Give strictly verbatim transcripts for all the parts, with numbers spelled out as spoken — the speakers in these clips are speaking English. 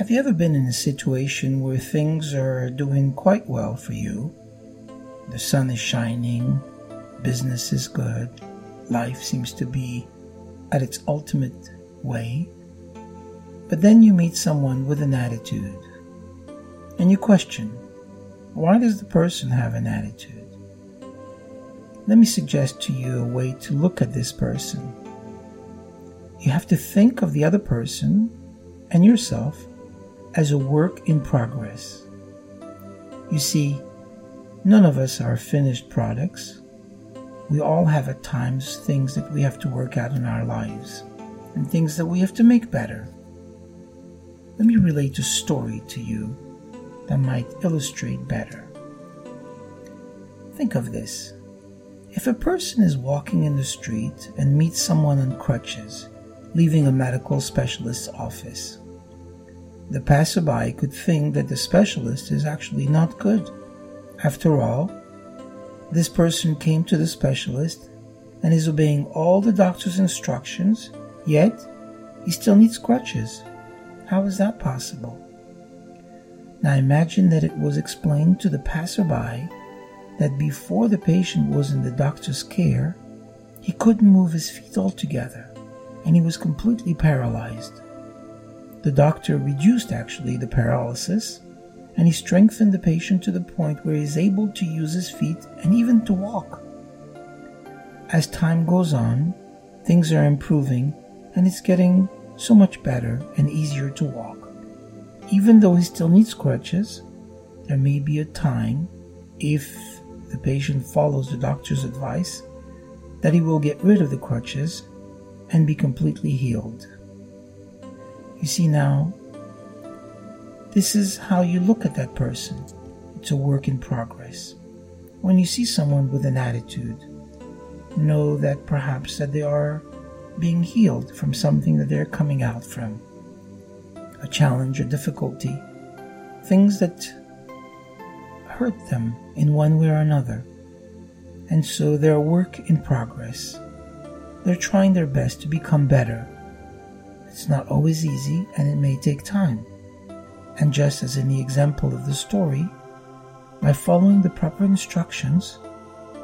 Have you ever been in a situation where things are doing quite well for you? The sun is shining, business is good, life seems to be at its ultimate way, but then you meet someone with an attitude, and you question, why does the person have an attitude? Let me suggest to you a way to look at this person. You have to think of the other person and yourself as a work in progress. You see, none of us are finished products. We all have at times things that we have to work out in our lives and things that we have to make better. Let me relate a story to you that might illustrate better. Think of this. If a person is walking in the street and meets someone on crutches, leaving a medical specialist's office, the passerby could think that the specialist is actually not good. After all, this person came to the specialist and is obeying all the doctor's instructions, yet he still needs crutches. How is that possible? Now imagine that it was explained to the passerby that before the patient was in the doctor's care, he couldn't move his feet altogether and he was completely paralyzed. The doctor reduced actually the paralysis, and he strengthened the patient to the point where he is able to use his feet and even to walk. As time goes on, things are improving, and it's getting so much better and easier to walk. Even though he still needs crutches, there may be a time, if the patient follows the doctor's advice, that he will get rid of the crutches and be completely healed. You see now, this is how you look at that person. It's a work in progress. When you see someone with an attitude, know that perhaps that they are being healed from something that they're coming out from, a challenge or difficulty, things that hurt them in one way or another. And so they're a work in progress. They're trying their best to become better. It's not always easy, and it may take time. And just as in the example of the story, by following the proper instructions,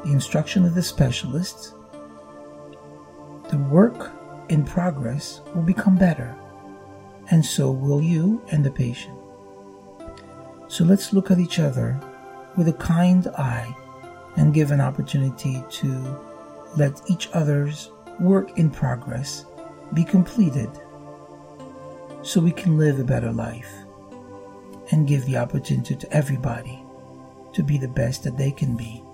the instruction of the specialists, the work in progress will become better, and so will you and the patient. So let's look at each other with a kind eye and give an opportunity to let each other's work in progress be completed, so we can live a better life and give the opportunity to everybody to be the best that they can be.